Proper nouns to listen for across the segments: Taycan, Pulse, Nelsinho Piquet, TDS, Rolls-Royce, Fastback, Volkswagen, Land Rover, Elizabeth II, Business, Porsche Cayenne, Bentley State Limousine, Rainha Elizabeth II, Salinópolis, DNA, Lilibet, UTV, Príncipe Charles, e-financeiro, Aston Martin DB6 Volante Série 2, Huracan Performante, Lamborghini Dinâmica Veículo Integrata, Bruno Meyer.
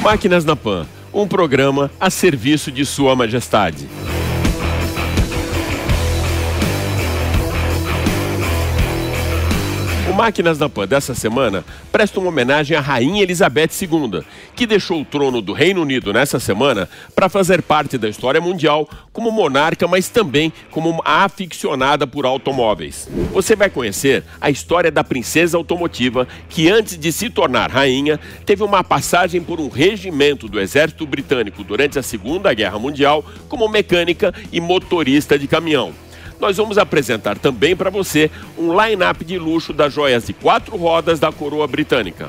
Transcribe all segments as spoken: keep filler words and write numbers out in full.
Máquinas na Pan, um programa a serviço de Sua Majestade. O Máquinas na Pan dessa semana presta uma homenagem à Rainha Elizabeth segunda, que deixou o trono do Reino Unido nessa semana para fazer parte da história mundial como monarca, mas também como uma aficionada por automóveis. Você vai conhecer a história da princesa automotiva que, antes de se tornar rainha, teve uma passagem por um regimento do exército britânico durante a Segunda Guerra Mundial como mecânica e motorista de caminhão. Nós vamos apresentar também para você um line-up de luxo das joias de quatro rodas da coroa britânica.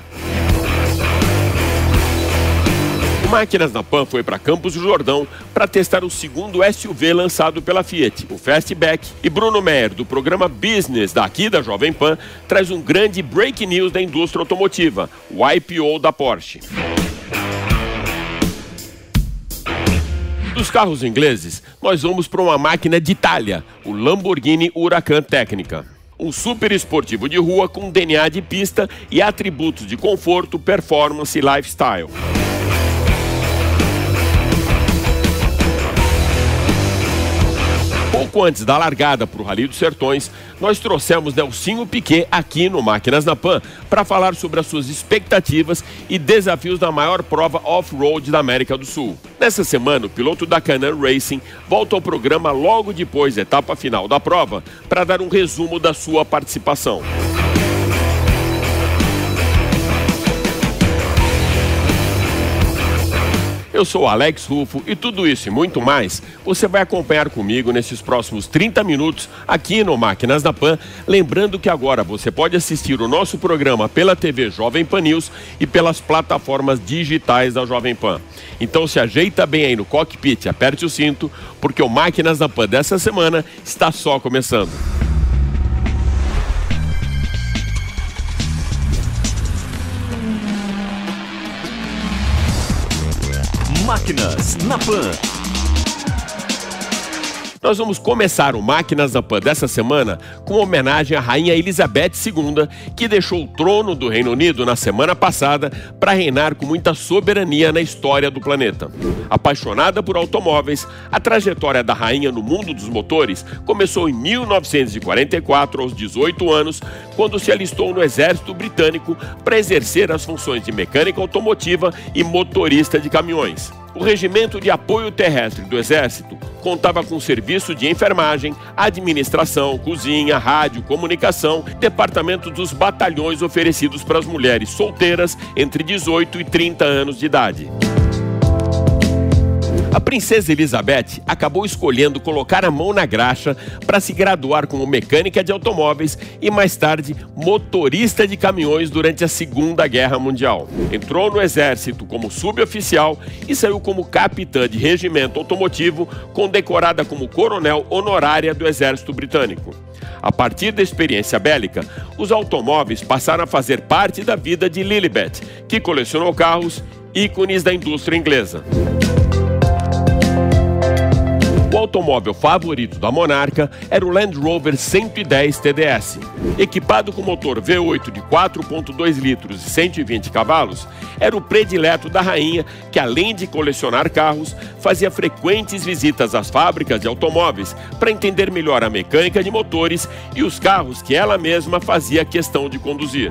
O Máquinas na Pan foi para Campos do Jordão para testar o segundo S U V lançado pela Fiat, o Fastback. E Bruno Meyer, do programa Business, daqui da Jovem Pan, traz um grande break news da indústria automotiva, o I P O da Porsche. Dos carros ingleses, nós vamos para uma máquina de Itália, o Lamborghini Huracan Técnica. Um super esportivo de rua com D N A de pista e atributos de conforto, performance e lifestyle. Pouco antes da largada para o Rally dos Sertões, nós trouxemos Nelsinho Piquet aqui no Máquinas na Pan para falar sobre as suas expectativas e desafios da maior prova off-road da América do Sul. Nessa semana, o piloto da Can-Am Racing volta ao programa logo depois da etapa final da prova para dar um resumo da sua participação. Eu sou Alex Rufo e tudo isso e muito mais você vai acompanhar comigo nesses próximos trinta minutos aqui no Máquinas da Pan. Lembrando que agora você pode assistir o nosso programa pela T V Jovem Pan News e pelas plataformas digitais da Jovem Pan. Então se ajeita bem aí no cockpit, aperte o cinto, porque o Máquinas da Pan dessa semana está só começando. Máquinas na Pan. Nós vamos começar o Máquinas na Pan dessa semana com homenagem à Rainha Elizabeth segunda, que deixou o trono do Reino Unido na semana passada para reinar com muita soberania na história do planeta. Apaixonada por automóveis, a trajetória da rainha no mundo dos motores começou em mil novecentos e quarenta e quatro, aos dezoito anos, quando se alistou no exército britânico para exercer as funções de mecânica automotiva e motorista de caminhões. O Regimento de Apoio Terrestre do Exército contava com serviço de enfermagem, administração, cozinha, rádio, comunicação, departamento dos batalhões oferecidos para as mulheres solteiras entre dezoito e trinta anos de idade. A princesa Elizabeth acabou escolhendo colocar a mão na graxa para se graduar como mecânica de automóveis e, mais tarde, motorista de caminhões durante a Segunda Guerra Mundial. Entrou no exército como suboficial e saiu como capitã de regimento automotivo, condecorada como coronel honorária do Exército Britânico. A partir da experiência bélica, os automóveis passaram a fazer parte da vida de Lilibet, que colecionou carros, ícones da indústria inglesa. O automóvel favorito da monarca era o Land Rover cento e dez T D S. Equipado com motor V oito de quatro vírgula dois litros e cento e vinte cavalos, era o predileto da rainha que, além de colecionar carros, fazia frequentes visitas às fábricas de automóveis para entender melhor a mecânica de motores e os carros que ela mesma fazia questão de conduzir.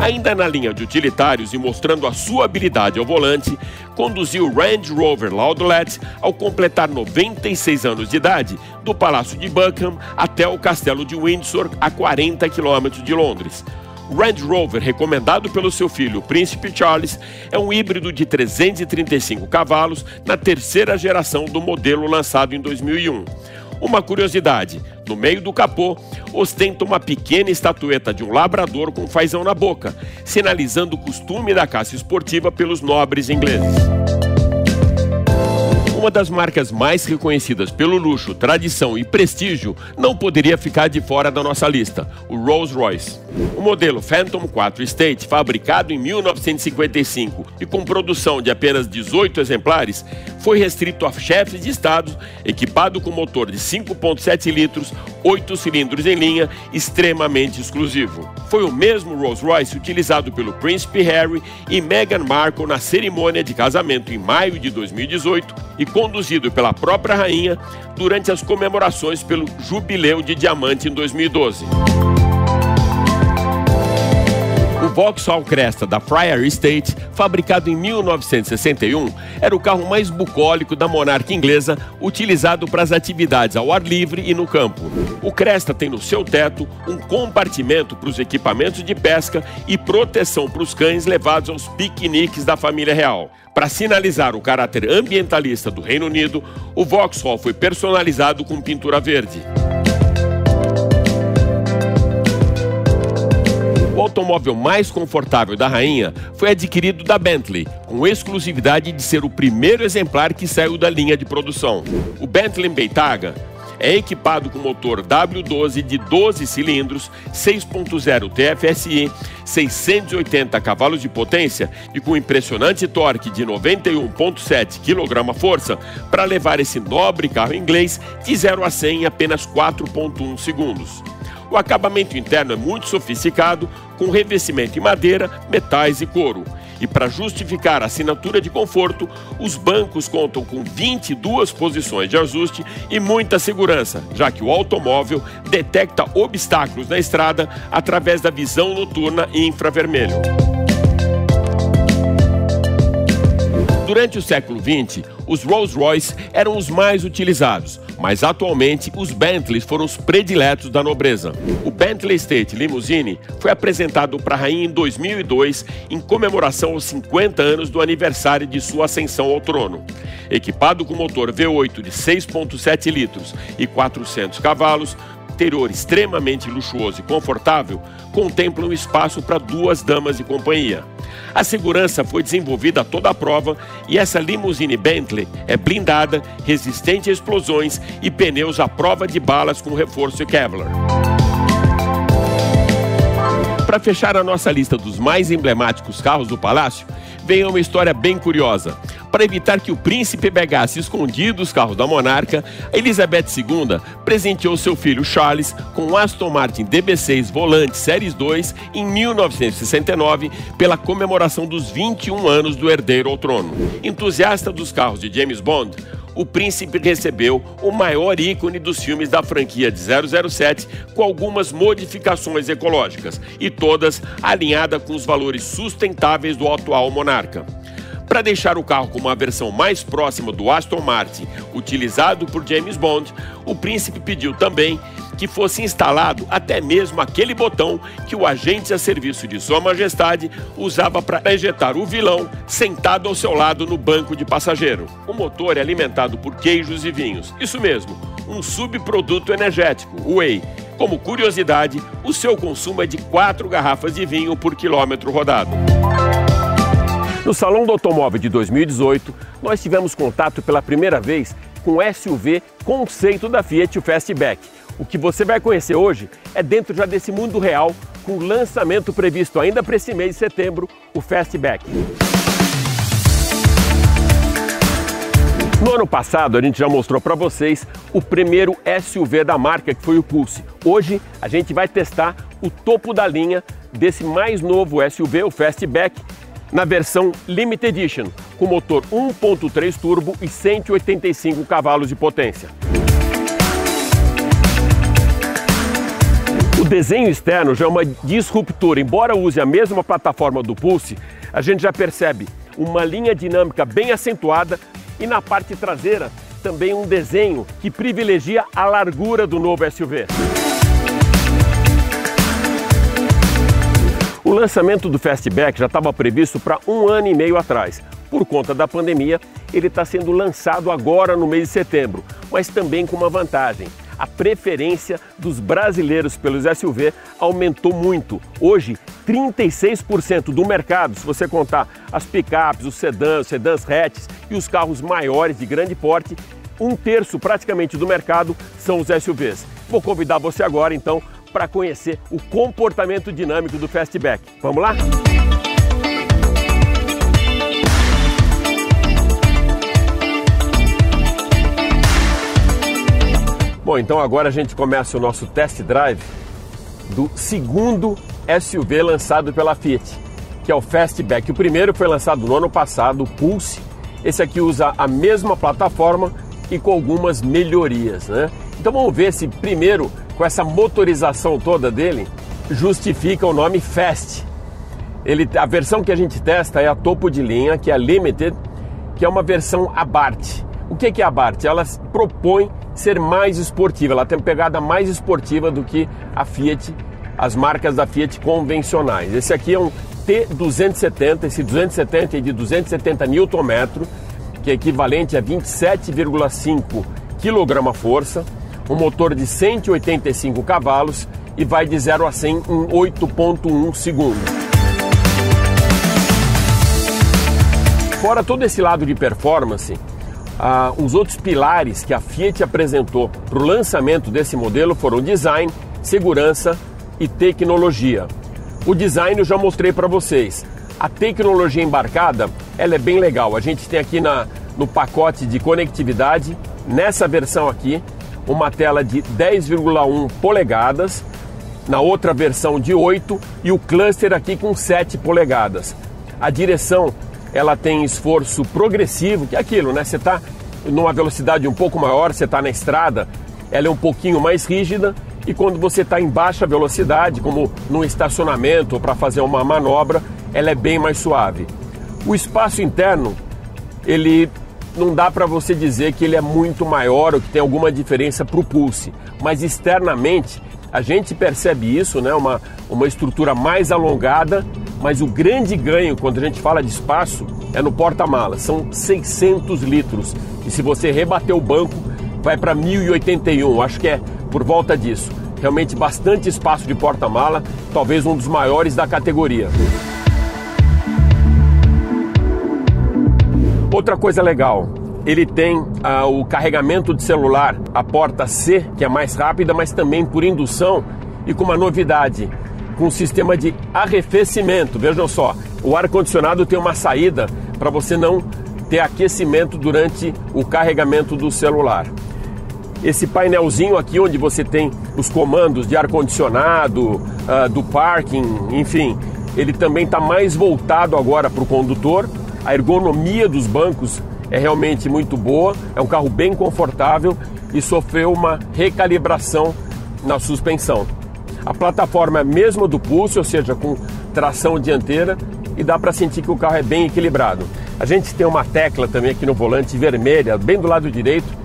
Ainda na linha de utilitários e mostrando a sua habilidade ao volante, conduziu o Range Rover Laudlet ao completar noventa e seis anos de idade, do Palácio de Buckingham até o Castelo de Windsor, a quarenta quilômetros de Londres. O Range Rover, recomendado pelo seu filho, o Príncipe Charles, é um híbrido de trezentos e trinta e cinco cavalos na terceira geração do modelo lançado em dois mil e um. Uma curiosidade, no meio do capô, ostenta uma pequena estatueta de um labrador com um fazão na boca, sinalizando o costume da caça esportiva pelos nobres ingleses. uma das marcas mais reconhecidas pelo luxo, tradição e prestígio, não poderia ficar de fora da nossa lista, o Rolls-Royce. O modelo Phantom quatro State, fabricado em mil novecentos e cinquenta e cinco e com produção de apenas dezoito exemplares, foi restrito a chefes de estado, equipado com motor de cinco vírgula sete litros, oito cilindros em linha, extremamente exclusivo. Foi o mesmo Rolls-Royce utilizado pelo Príncipe Harry e Meghan Markle na cerimônia de casamento em maio de dois mil e dezoito e conduzido pela própria rainha durante as comemorações pelo Jubileu de Diamante em dois mil e doze. O Vauxhall Cresta da Friar Estate, fabricado em mil novecentos e sessenta e um, era o carro mais bucólico da monarca inglesa, utilizado para as atividades ao ar livre e no campo. O Cresta tem no seu teto um compartimento para os equipamentos de pesca e proteção para os cães levados aos piqueniques da família real. Para sinalizar o caráter ambientalista do Reino Unido, o Vauxhall foi personalizado com pintura verde. O automóvel mais confortável da rainha foi adquirido da Bentley, com exclusividade de ser o primeiro exemplar que saiu da linha de produção. O Bentley Beitaga é equipado com motor W doze de doze cilindros, seis ponto zero T F S I, seiscentos e oitenta cavalos de potência e com impressionante torque de noventa e um vírgula sete quilograma-força para levar esse nobre carro inglês de zero a cem em apenas quatro vírgula um segundos. O acabamento interno é muito sofisticado, com revestimento em madeira, metais e couro. E para justificar a assinatura de conforto, os bancos contam com vinte e duas posições de ajuste e muita segurança, já que o automóvel detecta obstáculos na estrada através da visão noturna e infravermelho. Durante o século vinte, os Rolls-Royce eram os mais utilizados, mas atualmente os Bentleys foram os prediletos da nobreza. O Bentley State Limousine foi apresentado para a rainha em dois mil e dois em comemoração aos cinquenta anos do aniversário de sua ascensão ao trono. Equipado com motor V oito de seis vírgula sete litros e quatrocentos cavalos, interior extremamente luxuoso e confortável, contempla um espaço para duas damas de companhia. A segurança foi desenvolvida a toda a prova e essa limusine Bentley é blindada, resistente a explosões e pneus à prova de balas com reforço Kevlar. Para fechar a nossa lista dos mais emblemáticos carros do palácio, vem uma história bem curiosa. Para evitar que o príncipe pegasse escondido os carros da monarca, Elizabeth segunda presenteou seu filho Charles com um Aston Martin D B seis Volante Série dois em mil novecentos e sessenta e nove pela comemoração dos vinte e um anos do herdeiro ao trono. Entusiasta dos carros de James Bond, o príncipe recebeu o maior ícone dos filmes da franquia de zero zero sete com algumas modificações ecológicas e todas alinhadas com os valores sustentáveis do atual monarca. Para deixar o carro com uma versão mais próxima do Aston Martin, utilizado por James Bond, o príncipe pediu também que fosse instalado até mesmo aquele botão que o agente a serviço de Sua Majestade usava para ejetar o vilão sentado ao seu lado no banco de passageiro. O motor é alimentado por queijos e vinhos, isso mesmo, um subproduto energético, whey. Como curiosidade, o seu consumo é de quatro garrafas de vinho por quilômetro rodado. No Salão do Automóvel de dois mil e dezoito, nós tivemos contato pela primeira vez com o S U V conceito da Fiat, o Fastback. O que você vai conhecer hoje é dentro já desse mundo real, com o lançamento previsto ainda para esse mês de setembro, o Fastback. No ano passado, a gente já mostrou para vocês o primeiro S U V da marca, que foi o Pulse. Hoje, a gente vai testar o topo da linha desse mais novo S U V, o Fastback, na versão Limited Edition, com motor um ponto três turbo e cento e oitenta e cinco cavalos de potência. O desenho externo já é uma disruptora. Embora use a mesma plataforma do Pulse, a gente já percebe uma linha dinâmica bem acentuada e na parte traseira também um desenho que privilegia a largura do novo S U V. O lançamento do Fastback já estava previsto para um ano e meio atrás. Por conta da pandemia, ele está sendo lançado agora no mês de setembro, mas também com uma vantagem. A preferência dos brasileiros pelos S U V aumentou muito. Hoje, trinta e seis por cento do mercado, se você contar as picapes, os sedãs, sedãs hatches e os carros maiores de grande porte, um terço praticamente do mercado são os S U Vs. Vou convidar você agora então para conhecer o comportamento dinâmico do Fastback. Vamos lá? Bom, então agora a gente começa o nosso test drive do segundo S U V lançado pela Fiat, que é o Fastback. O primeiro foi lançado no ano passado, o Pulse. Esse aqui usa a mesma plataforma e com algumas melhorias, né? Então vamos ver se primeiro, com essa motorização toda dele, justifica o nome Fast. Ele, a versão que a gente testa é a topo de linha, que é a Limited, que é uma versão Abarth. O que é a Abarth? Ela propõe ser mais esportiva, ela tem uma pegada mais esportiva do que a Fiat, as marcas da Fiat convencionais. Esse aqui é um T duzentos e setenta, esse duzentos e setenta é de duzentos e setenta newton metros, que é equivalente a vinte e sete vírgula cinco quilograma-força, um motor de cento e oitenta e cinco cavalos e vai de zero a cem em oito vírgula um segundos. Fora todo esse lado de performance, Ah, os outros pilares que a Fiat apresentou para o lançamento desse modelo foram design, segurança e tecnologia. O design eu já mostrei para vocês. A tecnologia embarcada, ela é bem legal. A gente tem aqui na, no pacote de conectividade, nessa versão aqui, uma tela de dez vírgula um polegadas, na outra versão de oito e o cluster aqui com sete polegadas. A direção, ela tem esforço progressivo, que é aquilo, né? Você está numa velocidade um pouco maior, você está na estrada, ela é um pouquinho mais rígida, e quando você está em baixa velocidade, como no estacionamento ou para fazer uma manobra, ela é bem mais suave. O espaço interno, ele não dá para você dizer que ele é muito maior ou que tem alguma diferença para o Pulse, mas externamente a gente percebe isso, né? Uma, uma estrutura mais alongada, mas o grande ganho quando a gente fala de espaço é no porta-malas, são seiscentos litros. E se você rebater o banco, vai para mil e oitenta e um, acho que é por volta disso. Realmente bastante espaço de porta-mala, talvez um dos maiores da categoria. Outra coisa legal, ele tem ah, o carregamento de celular, a porta C, que é mais rápida, mas também por indução e com uma novidade, com um sistema de arrefecimento. Vejam só, o ar-condicionado tem uma saída para você não ter aquecimento durante o carregamento do celular. Esse painelzinho aqui onde você tem os comandos de ar-condicionado, uh, do parking, enfim, ele também está mais voltado agora para o condutor. A ergonomia dos bancos é realmente muito boa, é um carro bem confortável e sofreu uma recalibração na suspensão. A plataforma é a mesma do Pulse, ou seja, com tração dianteira, e dá para sentir que o carro é bem equilibrado. A gente tem uma tecla também aqui no volante vermelha, bem do lado direito,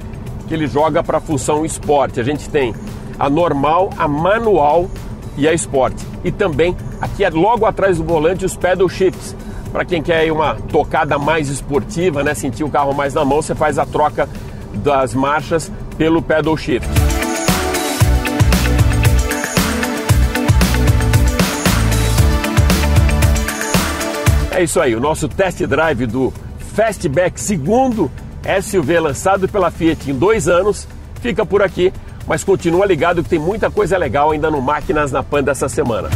que ele joga para a função Sport. A gente tem a normal, a manual e a Sport. E também, aqui é logo atrás do volante, os pedal shifts. Para quem quer uma tocada mais esportiva, né, sentir o carro mais na mão, você faz a troca das marchas pelo pedal shift. É isso aí, o nosso test drive do Fastback, segundo S U V lançado pela Fiat em dois anos, fica por aqui, mas continua ligado que tem muita coisa legal ainda no Máquinas na Pan dessa semana.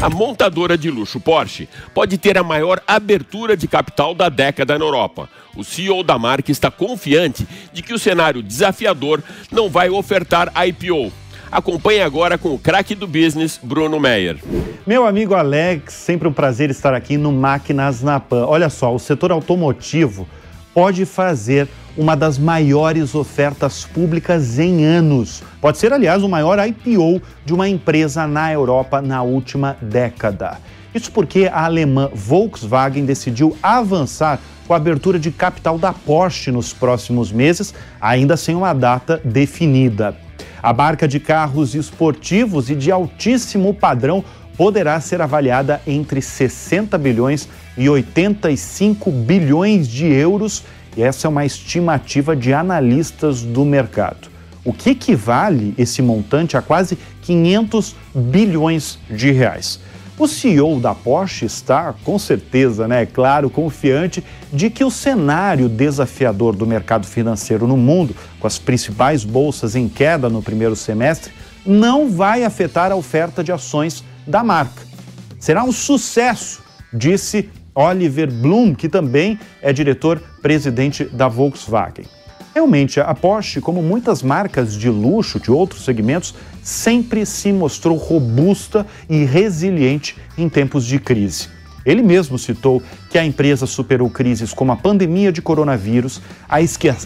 A montadora de luxo Porsche pode ter a maior abertura de capital da década na Europa. O C E O da marca está confiante de que o cenário desafiador não vai ofertar I P O. Acompanhe agora com o craque do business, Bruno Meyer. Meu amigo Alex, sempre um prazer estar aqui no Máquinas na Pan. Olha só, o setor automotivo pode fazer uma das maiores ofertas públicas em anos. Pode ser, aliás, o maior I P O de uma empresa na Europa na última década. Isso porque a alemã Volkswagen decidiu avançar com a abertura de capital da Porsche nos próximos meses, ainda sem uma data definida. A marca de carros esportivos e de altíssimo padrão poderá ser avaliada entre sessenta bilhões e oitenta e cinco bilhões de euros, e essa é uma estimativa de analistas do mercado. O que equivale esse montante a quase quinhentos bilhões de reais. O C E O da Porsche está, com certeza, né, claro, confiante de que o cenário desafiador do mercado financeiro no mundo, com as principais bolsas em queda no primeiro semestre, não vai afetar a oferta de ações da marca. Será um sucesso, disse Oliver Blume, que também é diretor-presidente da Volkswagen. Realmente, a Porsche, como muitas marcas de luxo de outros segmentos, sempre se mostrou robusta e resiliente em tempos de crise. Ele mesmo citou que a empresa superou crises como a pandemia de coronavírus, a,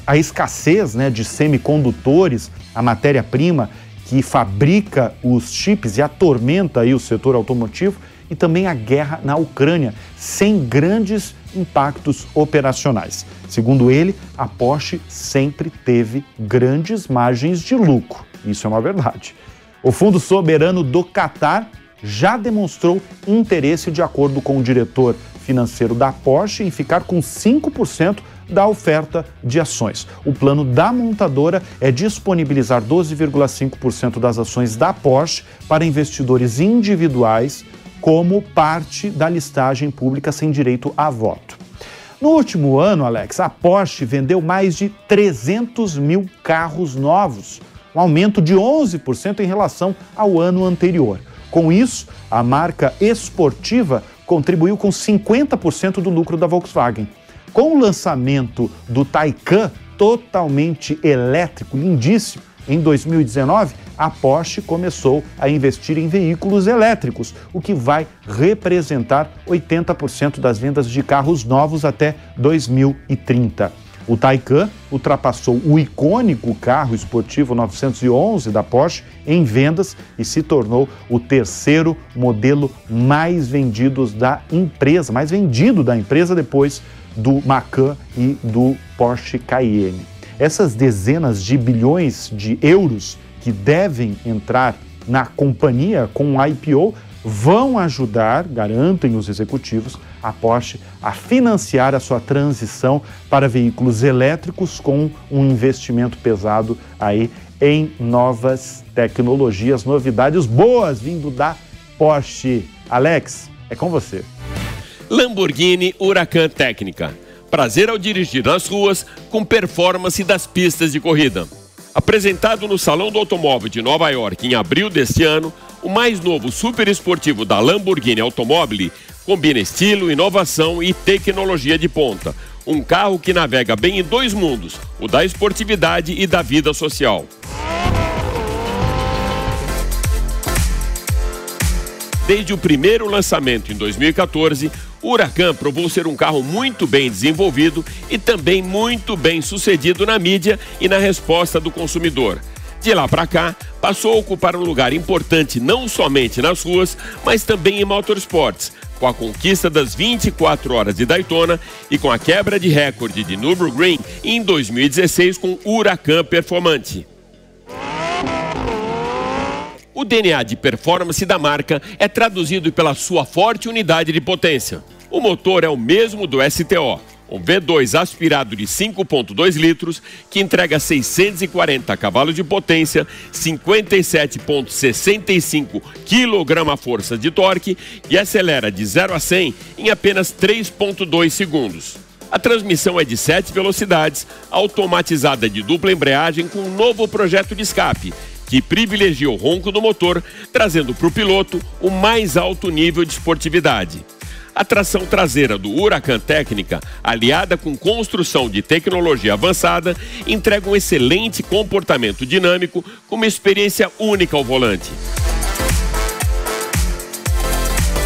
a escassez né, de semicondutores, a matéria-prima que fabrica os chips e atormenta aí o setor automotivo, e também a guerra na Ucrânia, sem grandes impactos operacionais. Segundo ele, a Porsche sempre teve grandes margens de lucro. Isso é uma verdade. O Fundo Soberano do Catar já demonstrou interesse, de acordo com o diretor financeiro da Porsche, em ficar com cinco por cento da oferta de ações. O plano da montadora é disponibilizar doze vírgula cinco por cento das ações da Porsche para investidores individuais, como parte da listagem pública sem direito a voto. No último ano, Alex, a Porsche vendeu mais de trezentos mil carros novos, um aumento de onze por cento em relação ao ano anterior. Com isso, a marca esportiva contribuiu com cinquenta por cento do lucro da Volkswagen. Com o lançamento do Taycan, totalmente elétrico, lindíssimo, em dois mil e dezenove, a Porsche começou a investir em veículos elétricos, o que vai representar oitenta por cento das vendas de carros novos até dois mil e trinta. O Taycan ultrapassou o icônico carro esportivo novecentos e onze da Porsche em vendas e se tornou o terceiro modelo mais vendido da empresa, mais vendido da empresa depois do Macan e do Porsche Cayenne. Essas dezenas de bilhões de euros que devem entrar na companhia com o I P O vão ajudar, garantem os executivos, a Porsche a financiar a sua transição para veículos elétricos com um investimento pesado aí em novas tecnologias, novidades boas vindo da Porsche. Alex, é com você. Lamborghini Huracan Técnica. Prazer ao dirigir nas ruas com performance das pistas de corrida. Apresentado no Salão do Automóvel de Nova York em abril deste ano, o mais novo super esportivo da Lamborghini Automobile combina estilo, inovação e tecnologia de ponta. Um carro que navega bem em dois mundos, o da esportividade e da vida social. Desde o primeiro lançamento em dois mil e quatorze, o Huracan provou ser um carro muito bem desenvolvido e também muito bem sucedido na mídia e na resposta do consumidor. De lá para cá, passou a ocupar um lugar importante não somente nas ruas, mas também em motorsports, com a conquista das vinte e quatro horas de Daytona e com a quebra de recorde de Nürburgring em dois mil e dezesseis com o Huracan Performante. O D N A de performance da marca é traduzido pela sua forte unidade de potência. O motor é o mesmo do S T O, um V dois aspirado de cinco vírgula dois litros, que entrega seiscentos e quarenta cavalos de potência, cinquenta e sete vírgula sessenta e cinco quilograma-força de torque e acelera de zero a cem em apenas três vírgula dois segundos. A transmissão é de sete velocidades, automatizada de dupla embreagem com um novo projeto de escape, que privilegia o ronco do motor, trazendo para o piloto o mais alto nível de esportividade. A tração traseira do Huracan Técnica, aliada com construção de tecnologia avançada, entrega um excelente comportamento dinâmico com uma experiência única ao volante.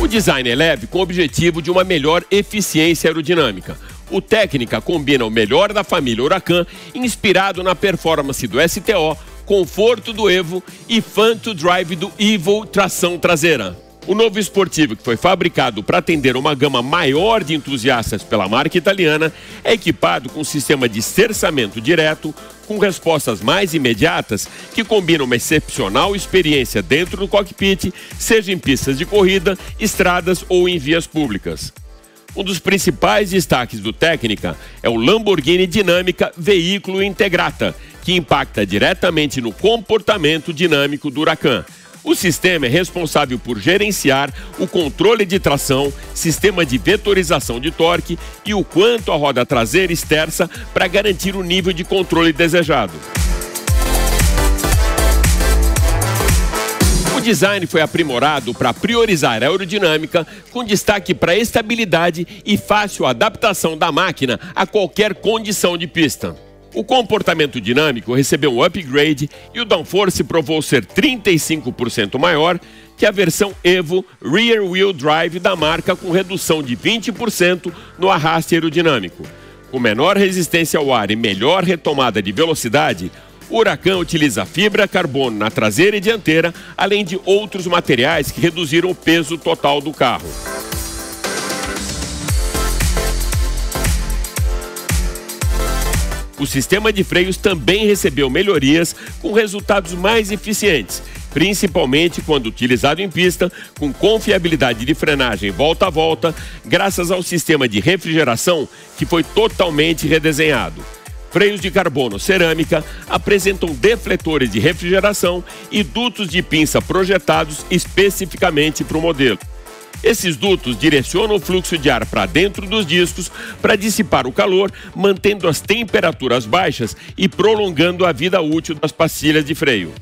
O design é leve com o objetivo de uma melhor eficiência aerodinâmica. O Técnica combina o melhor da família Huracan, inspirado na performance do S T O, conforto do Evo e Phantom Drive do Evo tração traseira. O novo esportivo, que foi fabricado para atender uma gama maior de entusiastas pela marca italiana, é equipado com um sistema de cerçamento direto, com respostas mais imediatas, que combina uma excepcional experiência dentro do cockpit, seja em pistas de corrida, estradas ou em vias públicas. Um dos principais destaques do Técnica é o Lamborghini Dinâmica Veículo Integrata, que impacta diretamente no comportamento dinâmico do Huracan. O sistema é responsável por gerenciar o controle de tração, sistema de vetorização de torque e o quanto a roda traseira esterça para garantir o nível de controle desejado. O design foi aprimorado para priorizar a aerodinâmica, com destaque para a estabilidade e fácil adaptação da máquina a qualquer condição de pista. O comportamento dinâmico recebeu um upgrade e o downforce provou ser trinta e cinco por cento maior que a versão Evo Rear Wheel Drive da marca, com redução de vinte por cento no arraste aerodinâmico. Com menor resistência ao ar e melhor retomada de velocidade, o Huracan utiliza fibra carbono na traseira e dianteira, além de outros materiais que reduziram o peso total do carro. O sistema de freios também recebeu melhorias, com resultados mais eficientes, principalmente quando utilizado em pista, com confiabilidade de frenagem volta a volta, graças ao sistema de refrigeração que foi totalmente redesenhado. Freios de carbono cerâmica apresentam defletores de refrigeração e dutos de pinça projetados especificamente para o modelo. Esses dutos direcionam o fluxo de ar para dentro dos discos para dissipar o calor, mantendo as temperaturas baixas e prolongando a vida útil das pastilhas de freio.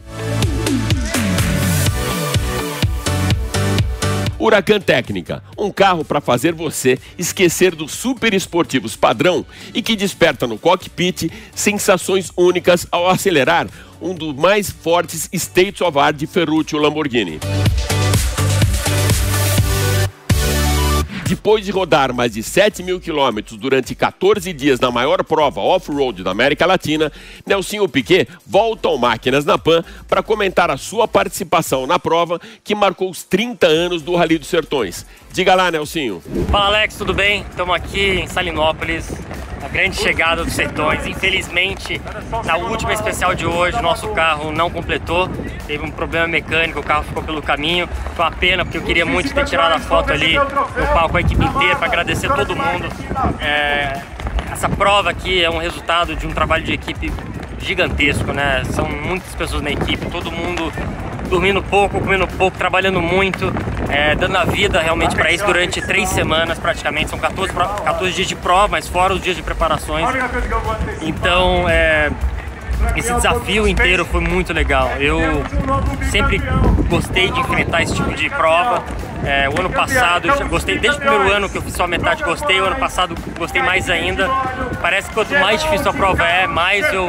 Huracan Técnica, um carro para fazer você esquecer dos super esportivos padrão e que desperta no cockpit sensações únicas ao acelerar um dos mais fortes states of art de Ferruccio Lamborghini. Depois de rodar mais de sete mil quilômetros durante quatorze dias na maior prova off-road da América Latina, Nelsinho Piquet volta ao Máquinas na Pan para comentar a sua participação na prova que marcou os trinta anos do Rally dos Sertões. Diga lá, Nelsinho. Fala, Alex, tudo bem? Estamos aqui em Salinópolis, a grande chegada dos Sertões. Infelizmente, na última especial de hoje, nosso carro não completou. Teve um problema mecânico, o carro ficou pelo caminho. Foi uma pena, porque eu queria muito ter tirado a foto ali no palco, a equipe inteira, para agradecer todo mundo. É, essa prova aqui é um resultado de um trabalho de equipe gigantesco, né? São muitas pessoas na equipe, todo mundo dormindo pouco, comendo pouco, trabalhando muito, é, dando a vida realmente para isso durante três semanas praticamente. São quatorze dias de prova, mas fora os dias de preparações. Então, é, esse desafio inteiro foi muito legal. Eu sempre gostei de enfrentar esse tipo de prova. É, o ano passado, eu gostei, desde o primeiro ano que eu fiz só a metade, gostei. O ano passado, gostei mais ainda. Parece que quanto mais difícil a prova é, mais eu,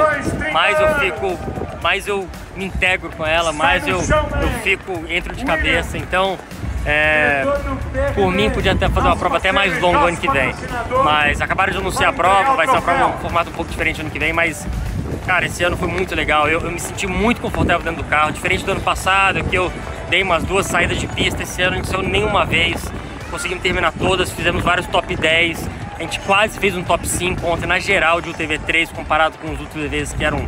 mais eu fico, mais eu me integro com ela, mais eu, eu fico, entro de cabeça. Então, é, por mim, podia até fazer uma prova até mais longa ano que vem. Mas acabaram de anunciar a prova, vai ser uma prova um formato um pouco diferente ano que vem, mas... Cara, esse ano foi muito legal, eu, eu me senti muito confortável dentro do carro, diferente do ano passado, que eu dei umas duas saídas de pista. Esse ano a gente saiu nenhuma vez, conseguimos terminar todas, fizemos vários top dez, a gente quase fez um top cinco ontem na geral de U T V três, comparado com os outros vezes que eram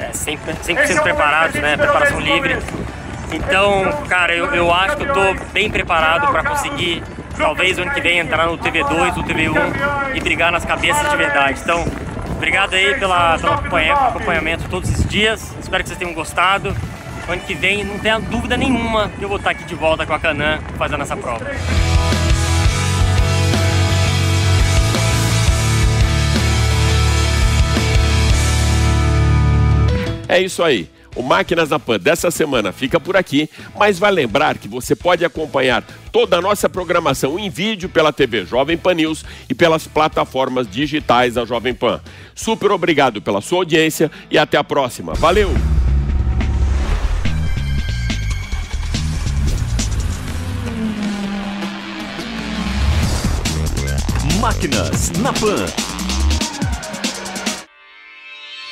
é, cem por cento preparados, né, preparação livre. Então, cara, eu, eu acho que eu tô bem preparado para conseguir, talvez ano que vem, entrar no U T V dois, U T V um e brigar nas cabeças de verdade. Então, obrigado aí pela, pelo acompanhamento todos esses dias. Espero que vocês tenham gostado. Ano que vem, não tenha dúvida nenhuma que eu vou estar aqui de volta com a Can-Am fazendo essa prova. É isso aí. O Máquinas na Pan dessa semana fica por aqui, mas vai lembrar que você pode acompanhar toda a nossa programação em vídeo pela T V Jovem Pan News e pelas plataformas digitais da Jovem Pan. Super obrigado pela sua audiência e até a próxima. Valeu! Máquinas na Pan.